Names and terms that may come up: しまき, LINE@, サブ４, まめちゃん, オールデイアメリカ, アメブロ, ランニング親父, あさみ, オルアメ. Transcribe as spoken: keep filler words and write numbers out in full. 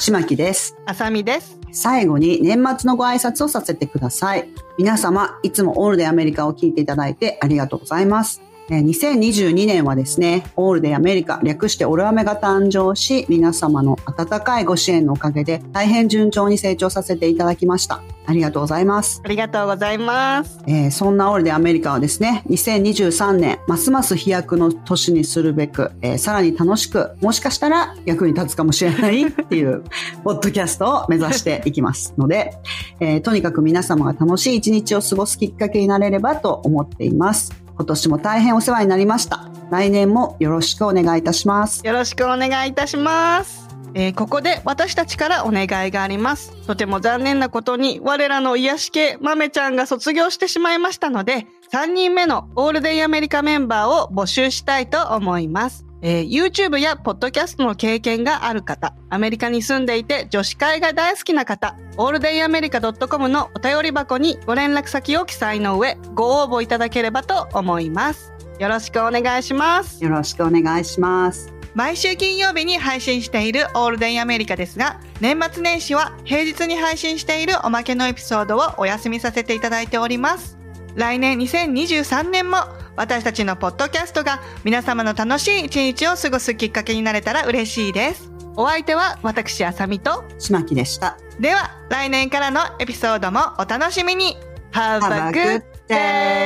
島木です。あさみです。最後に年末のご挨拶をさせてください。皆様いつもオールデイアメリカを聞いていただいてありがとうございます。にせんにじゅうにねんはですね、オールデイアメリカ、略してオルアメが誕生し、皆様の温かいご支援のおかげで大変順調に成長させていただきました。ありがとうございます。ありがとうございます、えー、そんなオールデイアメリカはですね、にせんにじゅうさんねんますます飛躍の年にするべく、えー、さらに楽しく、もしかしたら役に立つかもしれないっていうポッドキャストを目指していきますので、えー、とにかく皆様が楽しい一日を過ごすきっかけになれればと思っています。今年も大変お世話になりました。来年もよろしくお願いいたします。よろしくお願いいたします。えー、ここで私たちからお願いがあります。とても残念なことに我らの癒し系マメちゃんが卒業してしまいましたので、さんにんめのオールデイアメリカメンバーを募集したいと思います。えー、YouTube やポッドキャストの経験がある方、アメリカに住んでいて女子会が大好きな方、オールデイアメリカドットコム のお便り箱にご連絡先を記載の上、ご応募いただければと思います。よろしくお願いします。よろしくお願いします。毎週金曜日に配信しているオールデイアメリカですが、年末年始は平日に配信しているおまけのエピソードをお休みさせていただいております。来年にせんにじゅうさんねんも私たちのポッドキャストが皆様の楽しい一日を過ごすきっかけになれたら嬉しいです。お相手は私あさみとしまきでした。では来年からのエピソードもお楽しみに。Have a good day!